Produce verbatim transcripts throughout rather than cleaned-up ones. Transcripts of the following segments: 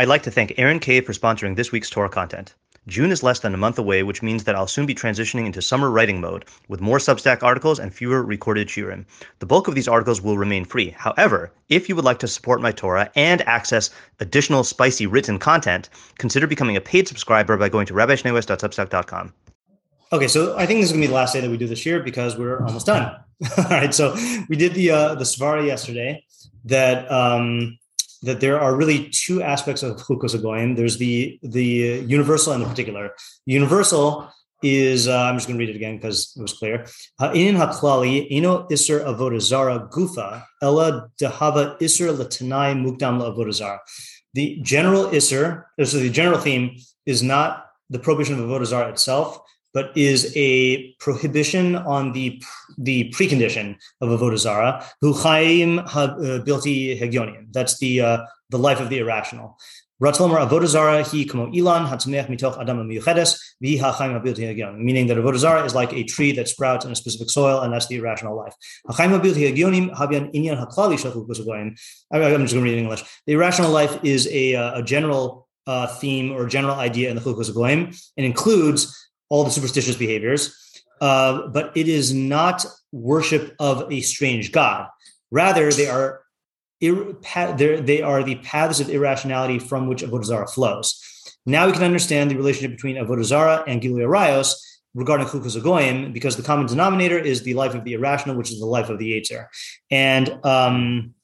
I'd like to thank Aaron Cave for sponsoring this week's Torah content. June is less than a month away, which means that I'll soon be transitioning into summer writing mode, with more Substack articles and fewer recorded shiurim. The bulk of these articles will remain free. However, if you would like to support my Torah and access additional spicy written content, consider becoming a paid subscriber by going to rabbi schneeweiss dot substack dot com. Okay, so I think this is going to be the last day that we do this year because we're almost done. All right, so we did the uh, the Svara yesterday that... Um, that there are really two aspects of Chukos HaGoyim. There's the the universal and the particular. Universal is, uh, I'm just going to read it again because it was clear. Ha'inin ha'klali ino iser avodah zara gufa ella dehava iser l'tanai mukdam la'avodah zara. The general iser, so the general theme is not the prohibition of avodah zara itself, but is a prohibition on the the precondition of avodah zara, hu chaim bilti hegyonim. That's the uh, the life of the irrational. Ratlomer avodah zara he kamo ilan hatzemeach mitoch adam miyuchedes v'ha chaim bilti hegyonim. Meaning that avodah zara is like a tree that sprouts in a specific soil, and that's the irrational life. Chaim bilti hegyonim habian inyan haklali shel chukos hagoyim. I'm just going to read in English. The irrational life is a a general uh, theme or general idea in the chukos hagoyim, and includes all the superstitious behaviors, uh, but it is not worship of a strange God. Rather, they are ir- pa- they are the paths of irrationality from which avodah zara flows. Now we can understand the relationship between avodah zara and Gilui Arayos regarding Chukos HaGoyim, because the common denominator is the life of the irrational, which is the life of the Yetzer. And um,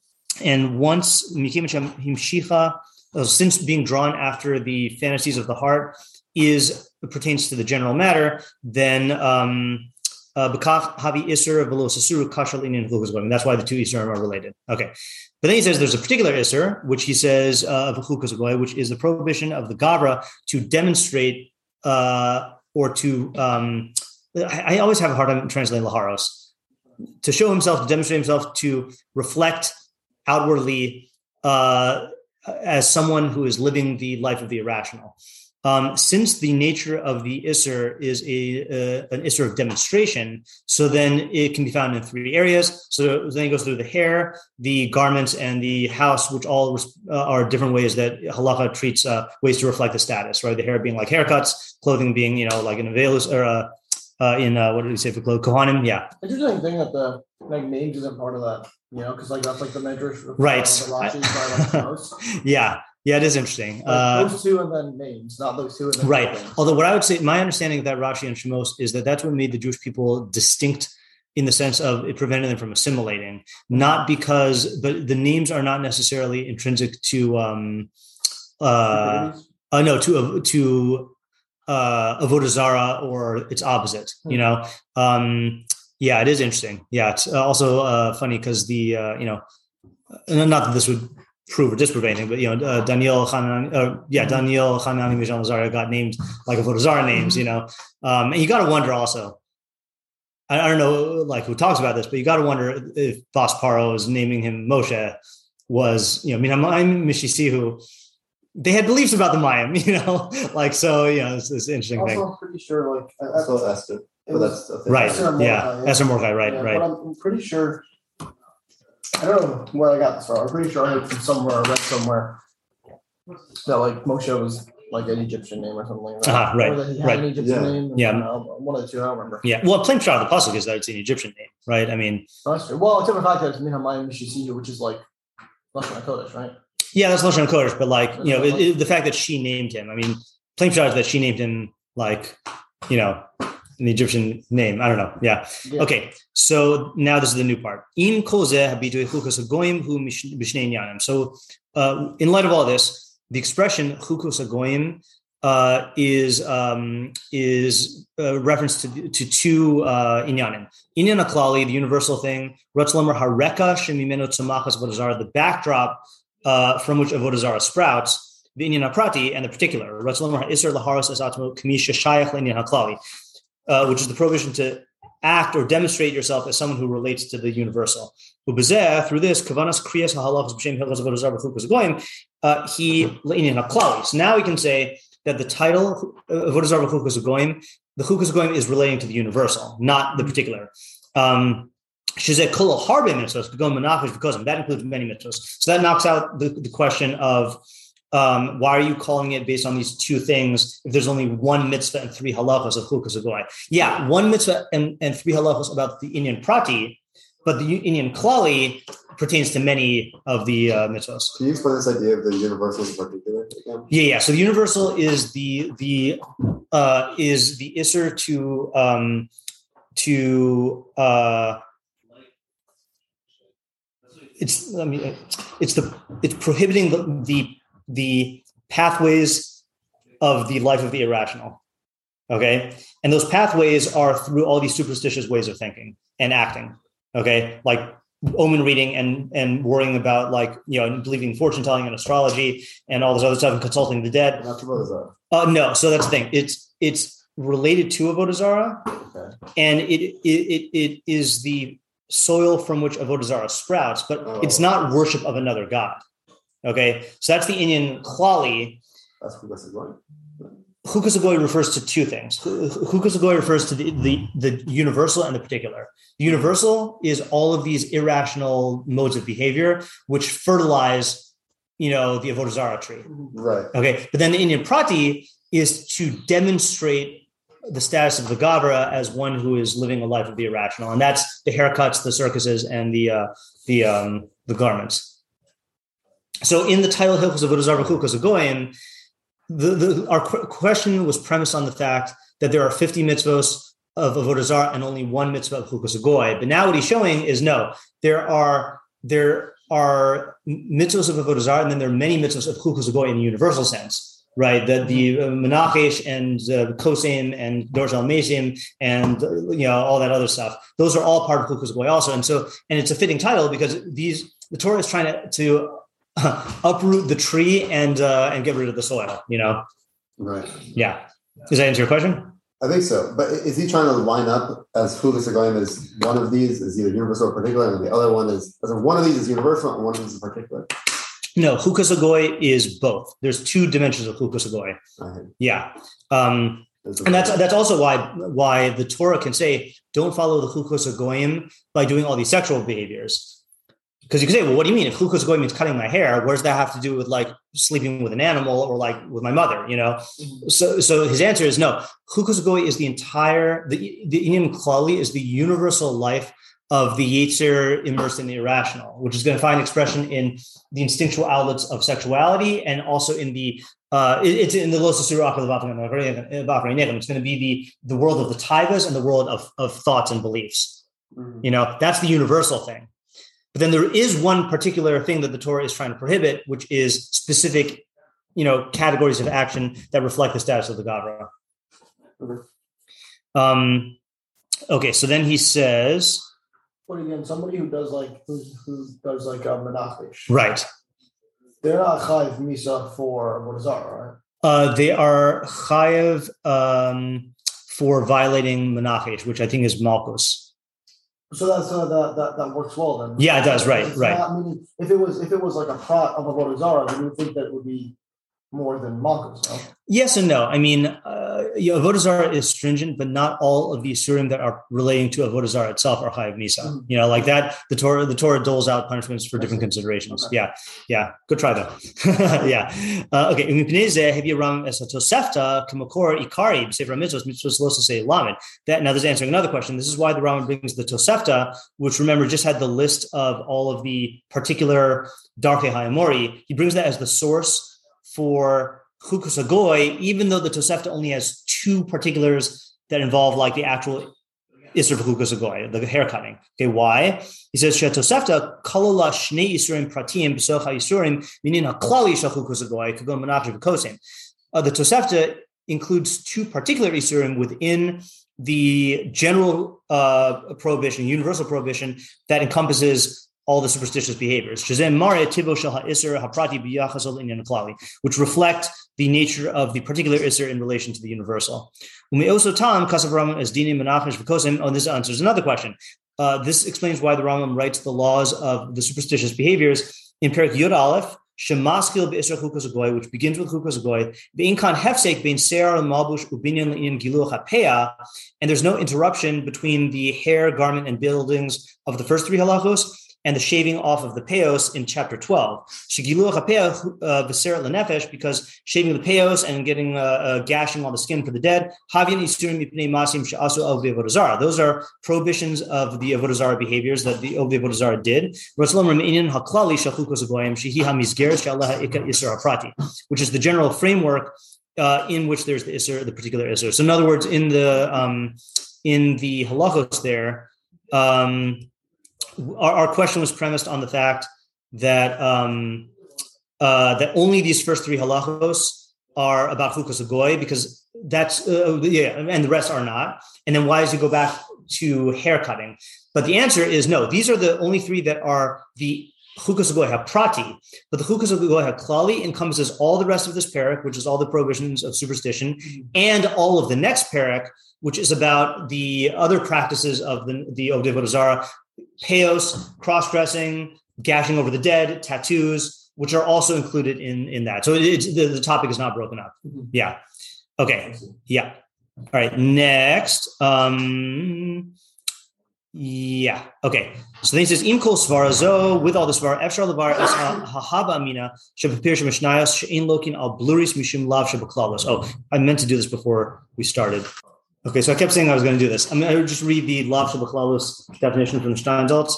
and once Mikim Himshicha, since being drawn after the fantasies of the heart, is pertains to the general matter, then um, uh, that's why the two Isurim are related. Okay. But then he says there's a particular Isur, which he says uh, of Chukos HaGoyim, which is the prohibition of the Gavra to demonstrate uh, or to, um, I, I always have a hard time translating Laharos, to show himself, to demonstrate himself, to reflect outwardly uh, as someone who is living the life of the irrational. Um, since the nature of the Isser is a uh, an Isser of demonstration, so then it can be found in three areas. So then it goes through the hair, the garments, and the house, which all uh, are different ways that halakha treats uh, ways to reflect the status, right? The hair being like haircuts, clothing being, you know, like in a veilus, or uh, uh, in, uh, what did we say for clothes? Kohanim, yeah. It's interesting thing that the like names isn't part of that, you know, because like that's like the measures. Right. Like, the yeah. Yeah, it is interesting. Like those two and then names, not those two and then right. Names. Although what I would say, my understanding of that Rashi and Shemos is that that's what made the Jewish people distinct in the sense of it prevented them from assimilating, not because, but the names are not necessarily intrinsic to, um, uh, uh no, to, uh, to uh, Avodah Zarah or its opposite, hmm. you know? Um, yeah, it is interesting. Yeah, it's also uh, funny because the, uh, you know, not that this would prove or disprove anything, but, you know, uh, Daniel Hanani, uh, yeah, Daniel Hanani, Mishan Lazaria got named like avodah zara names, you know. Um, and you got to wonder also, I, I don't know, like, who talks about this, but you got to wonder if Bas Paro is naming him Moshe was, you know, Minamayim Mishisihu. They had beliefs about the Mayim, you know, like, so, you know, it's, it's an interesting also, thing. I'm pretty sure, like, I, I, also Esther. But that's the thing. Right, Esther yeah, Esther Mordechai, right, yeah, right. But I'm pretty sure... I don't know where I got this from. I'm pretty sure I heard from somewhere, I read somewhere that like Moshe was like an Egyptian name or something like that. Uh-huh, right, or that he had right. An Egyptian yeah. name. Yeah. Know, one of the two, I don't remember. Yeah. Well, plain shot of the pasuk is that it's an Egyptian name, right? I mean, that's true. Well, except for the fact that it's Mihamayim Mishisihu, which is like Lashon HaKodesh, right? Yeah, that's Lashon HaKodesh, but like, you know, it, it, the fact that she named him, I mean, plain shot is that she named him like, you know, an Egyptian name. I don't know. Yeah. yeah. Okay. So now this is the new part. So uh, in light of all this, the expression Chukos HaGoyim uh, is um, is a reference to to two uh, inyanim. Inyan HaKlali, the universal thing. Ratzlomer HaReka Shemimeno Tzomachas Avodah Zara, the backdrop uh, from which Avodah Zara sprouts. The Inyan HaPrati and the particular. Ratzlomer HaIsser Laharos Es Atmo Kamisha Shayach LeInyan HaKlali. Uh, which is the prohibition to act or demonstrate yourself as someone who relates to the universal. Ubezeh, through this, kavanas kriyas halachos b'shem hilchos avodah zara b'chukos hagoyim, he le'inyan haklali. So now we can say that the title avodah zara b'chukos hagoyim, the chukos hagoyim is relating to the universal, not the particular. Um, Shizeh kol harbe mitzvos, begon menachos, because that includes many mitzvos. So that knocks out the, the question of Um, why are you calling it based on these two things if there's only one mitzvah and three halachos of Chukas HaGoy? Yeah, one mitzvah and, and three halachos about the Inyan Prati, but the Inyan Klali pertains to many of the uh, mitzvahs. Can you explain this idea of the universals in particular? Again? Yeah, yeah. So the universal is the the uh, is the Isser to um, to uh, it's I mean it's the it's prohibiting the the the pathways of the life of the irrational. Okay. And those pathways are through all these superstitious ways of thinking and acting. Okay. Like omen reading and, and worrying about, like, you know, believing fortune telling and astrology and all this other stuff and consulting the dead. Not Avodah Zarah. Uh, no. So that's the thing. It's, it's related to Avodah Zarah. Okay. And it, it, it, it is the soil from which Avodah Zarah sprouts, but oh. It's not worship of another God. Okay, so that's the Inyan Klali. That's Chukas HaGoy. Chukas HaGoy refers to two things. Chukas HaGoy refers to the, the, the universal and the particular. The universal is all of these irrational modes of behavior which fertilize, you know, the Avodah Zarah tree. Right. Okay, but then the Inyan Prati is to demonstrate the status of the Gavra as one who is living a life of the irrational, and that's the haircuts, the circuses, and the uh, the um, the garments. So in the title Hilchos Avodah Zarah Chukas HaGoyim, the, the, our qu- question was premised on the fact that there are fifty mitzvos of Avodah Zarah and only one mitzvah of Chukas HaGoy. But now what he's showing is no, there are there are mitzvos of Avodah Zarah, and then there are many mitzvos of Chukas HaGoy in the universal sense, right? That the uh, Menachesh and uh, Kosim and Dorsh HaMesim and uh, you know all that other stuff. Those are all part of Chukas HaGoy also, and so and it's a fitting title because these the Torah is trying to. to Uh, uproot the tree and uh, and get rid of the soil, you know? Right. Yeah. Does that answer your question? I think so. But is he trying to line up as Chukas HaGoyim as one of these is either universal or particular, and the other one is, as one of these is universal and one of these is particular? No, Chukas HaGoy is both. There's two dimensions of Chukas HaGoy. Uh-huh. Yeah. Um, that's and that's that's also why why the Torah can say, don't follow the Chukas HaGoyim by doing all these sexual behaviors. Because you can say, well, what do you mean? If Chukas HaGoy means cutting my hair, what does that have to do with, like, sleeping with an animal or, like, with my mother, you know? So so his answer is no. Chukas HaGoy is the entire, the, the Inyan Klali is the universal life of the Yetzer immersed in the irrational, which is going to find expression in the instinctual outlets of sexuality and also in the, uh, it, it's in the Lo Sisura Akel V'Afarei Nechem. It's going to be the, the world of the taivas and the world of, of thoughts and beliefs. You know, that's the universal thing. But then there is one particular thing that the Torah is trying to prohibit, which is specific, you know, categories of action that reflect the status of the Gavra. Okay. Um, okay, so then he says, "But again, somebody who does like who, who does like a menachish, right? They're not chayiv misa for Avodah Zarah, right? Uh, they are chayiv um, for violating menachish, which I think is malchus." So that's uh, that, that that works well then. Yeah, it does. Right, it's right. Not, I mean, if it was if it was like a plot of Avodah Zarah, then you would think that it would be more than malchus. No? Yes and no. I mean, uh, you know, Avodah Zarah is stringent, but not all of the Isurim that are relating to Avodah Zarah itself are chayiv misa. Mm-hmm. You know, like that. The Torah the Torah doles out punishments for different considerations. Okay. Yeah, yeah. Good try though. yeah. Uh, okay. That now this is answering another question. This is why the Rambam brings the Tosefta, which remember just had the list of all of the particular Darkei Ha'amori. He brings that as the source for Chukas HaGoy, even though the Tosefta only has two particulars that involve, like, the actual Isser of Chukas HaGoy, the hair cutting. Okay, why? He says, She Tosefta kalala shnei Isurim pratim b'soch ha'isurim minin ha'klali shel Chukas HaGoy kagon menachesh v'kosim. The Tosefta includes two particular Isurim within the general uh, prohibition, universal prohibition that encompasses all the superstitious behaviors, which reflect the nature of the particular Isser in relation to the universal. Oh, this answers another question. Uh, this explains why the Rambam writes the laws of the superstitious behaviors in Perek Yud Aleph, which begins with Chukas HaGoy, and there's no interruption between the hair, garment, and buildings of the first three halachos and the shaving off of the peos in chapter twelve. Shegiluach hapeah v'seret lenefesh, because shaving the peos and getting uh, uh, gashing all the skin for the dead. Havyan isurim mipnei masim she'asu avdei avodah zarah. Those are prohibitions of the avodah zarah behaviors that the avdei avodah zarah did. Which is the general framework uh, in which there's the iser, the particular iser. So in other words, in the um, in the halachos there, um, our, our question was premised on the fact that um, uh, that only these first three halachos are about chukos of goy, because that's uh, yeah, and the rest are not. And then why does it go back to haircutting? But the answer is no. These are the only three that are the chukos of goy haprati, but the chukos of goy haklali encompasses all the rest of this parak, which is all the prohibitions of superstition, and all of the next parak, which is about the other practices of the the Avdei Avodah Zarah, peos, cross-dressing, gashing over the dead, tattoos, which are also included in, in that. So it, it's, the, the topic is not broken up. Yeah. Okay. Yeah. All right. Next. Um, yeah. Okay. So then he says, Im kol svarazo, with all the svara, efshar levar es hahaba amina, shepapir shemishnayos, she'in lokin al bluris mishum lav shebaklalos. Oh, I meant to do this before we started. Okay, so I kept saying I was going to do this. I mean, I would just read the Lav Shebaklalos definition from Steinsaltz.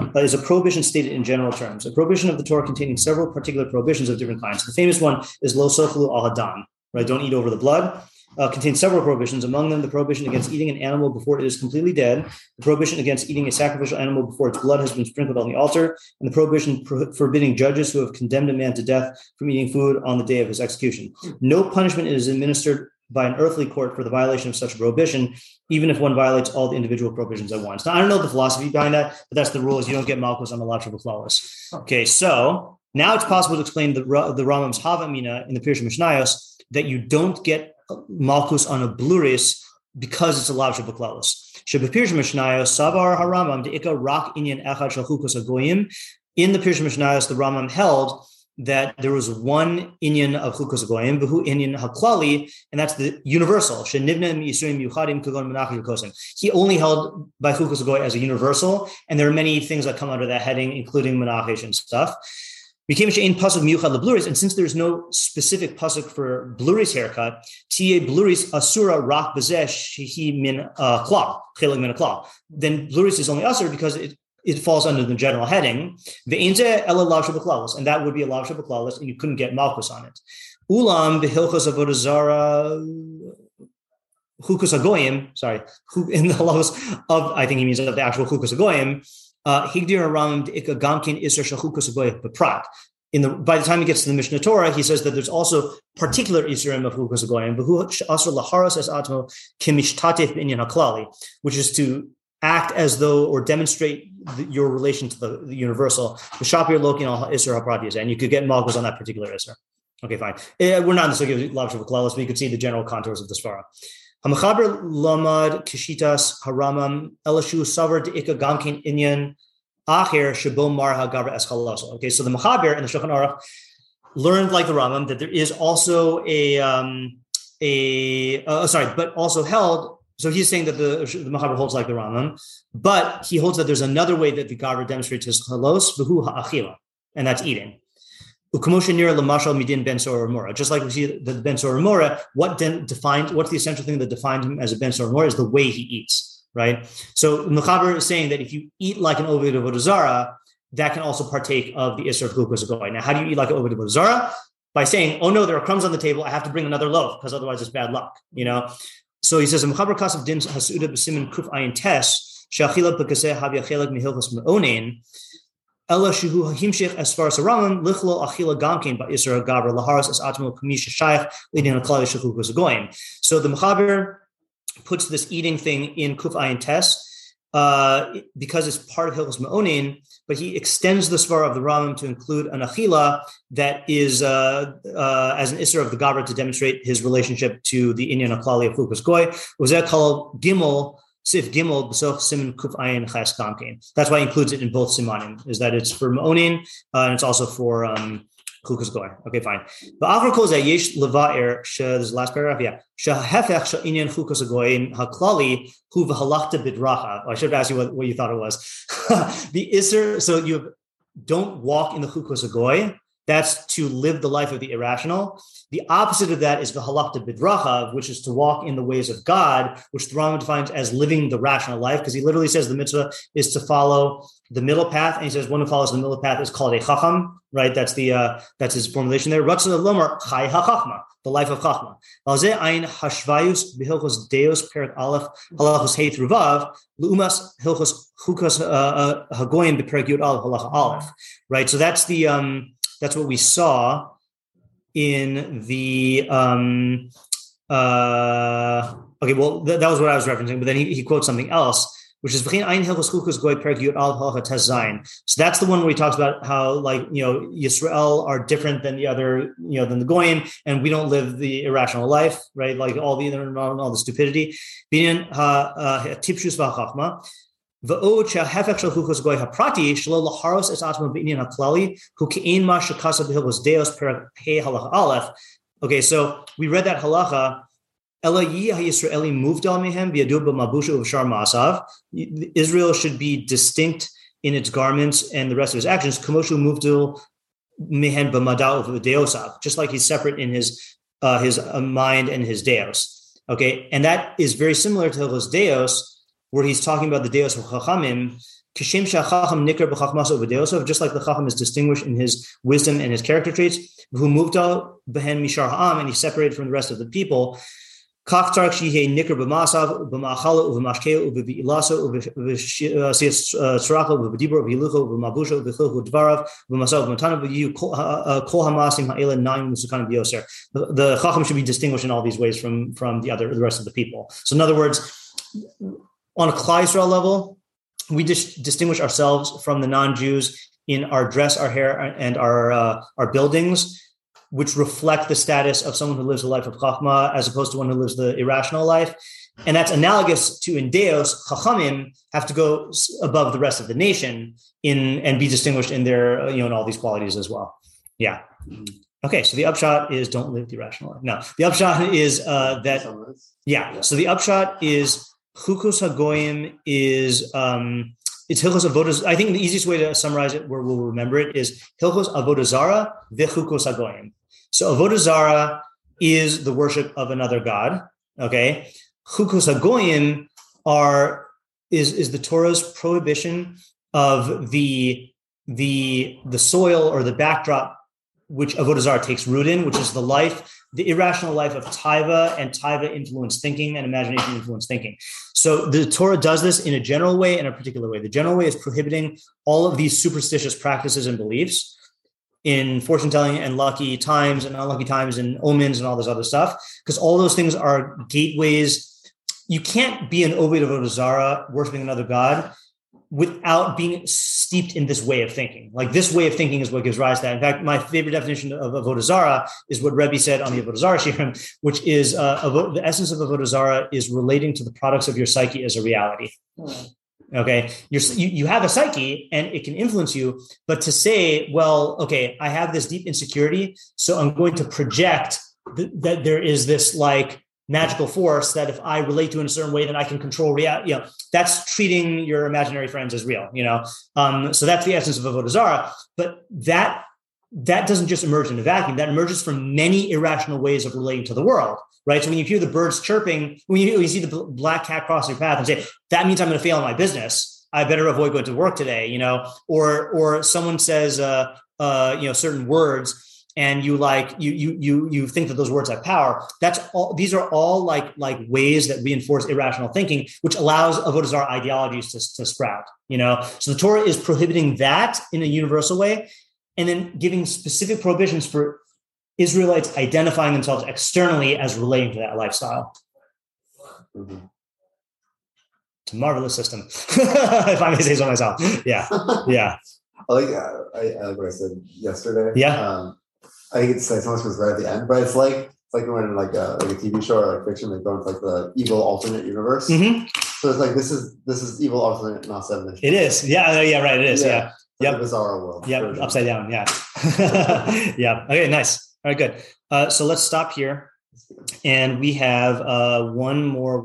Uh, is a prohibition stated in general terms. A prohibition of the Torah containing several particular prohibitions of different kinds. The famous one is Lo Sochlu al Hadan, right? Don't eat over the blood. Uh, contains several prohibitions, among them the prohibition against eating an animal before it is completely dead, the prohibition against eating a sacrificial animal before its blood has been sprinkled on the altar, and the prohibition pro- forbidding judges who have condemned a man to death from eating food on the day of his execution. No punishment is administered by an earthly court for the violation of such a prohibition, even if one violates all the individual prohibitions at once. Now, I don't know the philosophy behind that, but that's the rule, is you don't get malchus on the Lav Shebaklalos. Okay, so now it's possible to explain the, the Rambam's Hava Mina in the Pirush Mishnayos that you don't get malchus on a bluris because it's a Lav Shebaklalos. Shebapirsh Mishnayos, Sabar HaRambam, De'ika Rak Inyan Echad Shel Chukos HaGoyim. In the Pirush Mishnayos, the Rambam held that there was one inyan of chukos goyim, b'hu inyan haklali, and that's the universal. He only held by chukos goy as a universal, and there are many things that come under that heading, including menachesh and stuff. Became she'ein pasuk miyuchad lebluris, and since there's no specific pasuk for bluris haircut, tiye bluris asura rak b'zeh shehi min klal chelik min klal. Then bluris is only asur because it. It falls under the general heading, ve'inze ela lav shebaklalos, and that would be a lav shebaklalos, and you couldn't get malchus on it. Ulam v'hilchos avodah zarah chukos hagoyim, sorry, in the halos of, I think he means of the actual chukos hagoyim, higdir haRambam de'ika gamkin iser shel chukos hagoyim beprat. In the, by the time he gets to the Mishnah Torah, he says that there's also particular isurim of chukos hagoyim, b'hu asur laharos es atmo kimishtatef b'inyan haklali, which is to act as though or demonstrate the, your relation to the, the universal. The shapir lokin al isra haprati, and you could get malchus on that particular isra. Okay, fine. Uh, we're not in the circuit of Lav Shebaklalos, but you could see the general contours of the svara. Hamachaber lamad kishitas haramam elashu savar deika gamkin inyan acher shebo marha gabra eschalaso. Okay, so the Machaber and the Shulchan Aruch learned, like the Rambam, that there is also a um, a uh, sorry, but also held. So he's saying that the, the Machaber holds like the Rambam, but he holds that there's another way that the Gabra demonstrates his halos, v'hu ha'achila, and that's eating. U'kamosha nira l'mashal midin ben Sora Mora. Just like we see the ben Sora Mora, what den, defined, what's the essential thing that defines him as a ben Sora Mora is the way he eats, right? So Machaber is saying that if you eat like an Oved of Avodah Zarah, that can also partake of the Isser of Chukos HaGoy. Now, how do you eat like an Oved of Avodah Zarah? By saying, oh no, there are crumbs on the table, I have to bring another loaf, because otherwise it's bad luck, you know? So he says, so the Mechaber puts this eating thing in Kuf Ayin Tes uh, because it's part of Hilchos Ma'onin, but he extends the svara of the Rambam to include an achila that is uh, uh, as an isra of the Gabra to demonstrate his relationship to the Inyan Aklali of Chukos Goy. Gimel, Sif Gimel, B'sof Siman Kuf Ayin Ches Gamkein. That's why he includes it in both simanim, is that it's for Ma'onin uh, and it's also for um, Chukas Goy. Okay, fine. There's the last paragraph. Yeah. Oh, I should have asked you what, what you thought it was. The Isser, so you don't walk in the Chukas Goy. That's to live the life of the irrational. The opposite of that is v'halachta b'drachav, which is to walk in the ways of God, which the Rambam defines as living the rational life, because he literally says the mitzvah is to follow the middle path, and he says one who follows the middle path is called a chacham, right? That's the uh, that's his formulation there. Ratzon l'omar chai hachachma, the life of chachma. Al zeh ein hashvayus b'hilchos deos perik aleph halachos hey through vav l'umas hilchos chukas hagoyim b'perik yud aleph halacha aleph, right? So that's the um, that's what we saw in the, um, uh, okay, well, th- that was what I was referencing, but then he, he quotes something else, which is, so that's the one where he talks about how, like, you know, Yisrael are different than the other, you know, than the Goyim, and we don't live the irrational life, right? Like all the, all the stupidity. Okay, so we read that halacha. Israel should be distinct in its garments and the rest of his actions, just like he's separate in his uh, his uh, mind and his deos. Okay, and that is very similar to Hilchos Deos, where he's talking about the deos of chachamim, kishem shachacham nikar b'chachmaso v'deosov, just like the chacham is distinguished in his wisdom and his character traits, who moved out behen mishar ha'am, and he's separated from the rest of the people, kach tzark shihei nikar b'masav b'ma'achala u'v'mashkeo u'v'ilaso u'v'siyas tzaracha u'v'dibor u'v'ilucho u'v'mabusho u'v'chilchu dvarav u'v'masav u'matana u'v'iyu kol ha'masim ha'ela na'im u'sukan b'yoser. The chacham should be distinguished in all these ways from, from the other, the rest of the people. So in other words, on a Klal Yisrael level, we dis- distinguish ourselves from the non-Jews in our dress, our hair, and our uh, our buildings, which reflect the status of someone who lives the life of Chachma as opposed to one who lives the irrational life. And that's analogous to in Deos, Chachamim have to go above the rest of the nation in and be distinguished in their, you know, in all these qualities as well. Yeah. Okay, so the upshot is don't live the irrational life. No, the upshot is uh, that, yeah, so the upshot is Chukos Hagoyim is um, it's Hilchos Avodah. I think the easiest way to summarize it, where we'll remember it, is Hilchos Avodah Zarah v'Chukos Hagoyim. So Avodah Zarah is the worship of another god. Okay, Chukos Hagoyim are is is the Torah's prohibition of the the the soil or the backdrop which Avodah Zarah takes root in, which is the life, the irrational life of taiva, and taiva influenced thinking and imagination influenced thinking. So the Torah does this in a general way and a particular way. The general way is prohibiting all of these superstitious practices and beliefs in fortune telling and lucky times and unlucky times and omens and all this other stuff, because all those things are gateways. You can't be an Oved of Avodah Zarah, worshiping another god, without being steeped in this way of thinking. Like, this way of thinking is what gives rise to that. In fact, my favorite definition of Avodah Zarah is what Rebbe said on the Avodah Zarah Shirim, which is uh, Avo- the essence of Avodah Zarah is relating to the products of your psyche as a reality. Okay, You're, you you have a psyche and it can influence you, but to say, well, okay, I have this deep insecurity, so I'm going to project th- that there is this like magical force that if I relate to in a certain way, then I can control reality. You know, that's treating your imaginary friends as real, you know? Um, so that's the essence of Avodah Zarah, but that, that doesn't just emerge in a vacuum. That emerges from many irrational ways of relating to the world, right? So when you hear the birds chirping, when you, when you see the black cat crossing your path and say, that means I'm going to fail in my business, I better avoid going to work today, you know, or, or someone says, uh, uh, you know, certain words, and you like you you you you think that those words have power. That's all. These are all like like ways that reinforce irrational thinking, which allows Avodah Zarah ideologies to, to sprout. You know, so the Torah is prohibiting that in a universal way, and then giving specific prohibitions for Israelites identifying themselves externally as relating to that lifestyle. Mm-hmm. It's a marvelous system, if I may say so myself. Yeah, yeah. I like I, I like what I said yesterday. Yeah. Um, I think it's like someone was right at the end, but it's like it's like when like a like a T V show or like fiction, they go into like the evil alternate universe. Mm-hmm. So it's like this is this is evil alternate, not seven. It is, yeah, yeah, right. It is, yeah, yeah. Yep. Bizarre world. Yeah, upside down. Yeah, Yeah. Okay. Nice. All right. Good. Uh, so let's stop here. And we have uh, one more.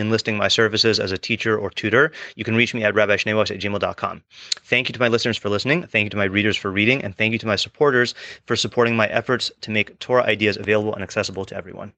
enlisting my services as a teacher or tutor, you can reach me at rabbi schneeweiss at gmail dot com. Thank you to my listeners for listening. Thank you to my readers for reading. And thank you to my supporters for supporting my efforts to make Torah ideas available and accessible to everyone.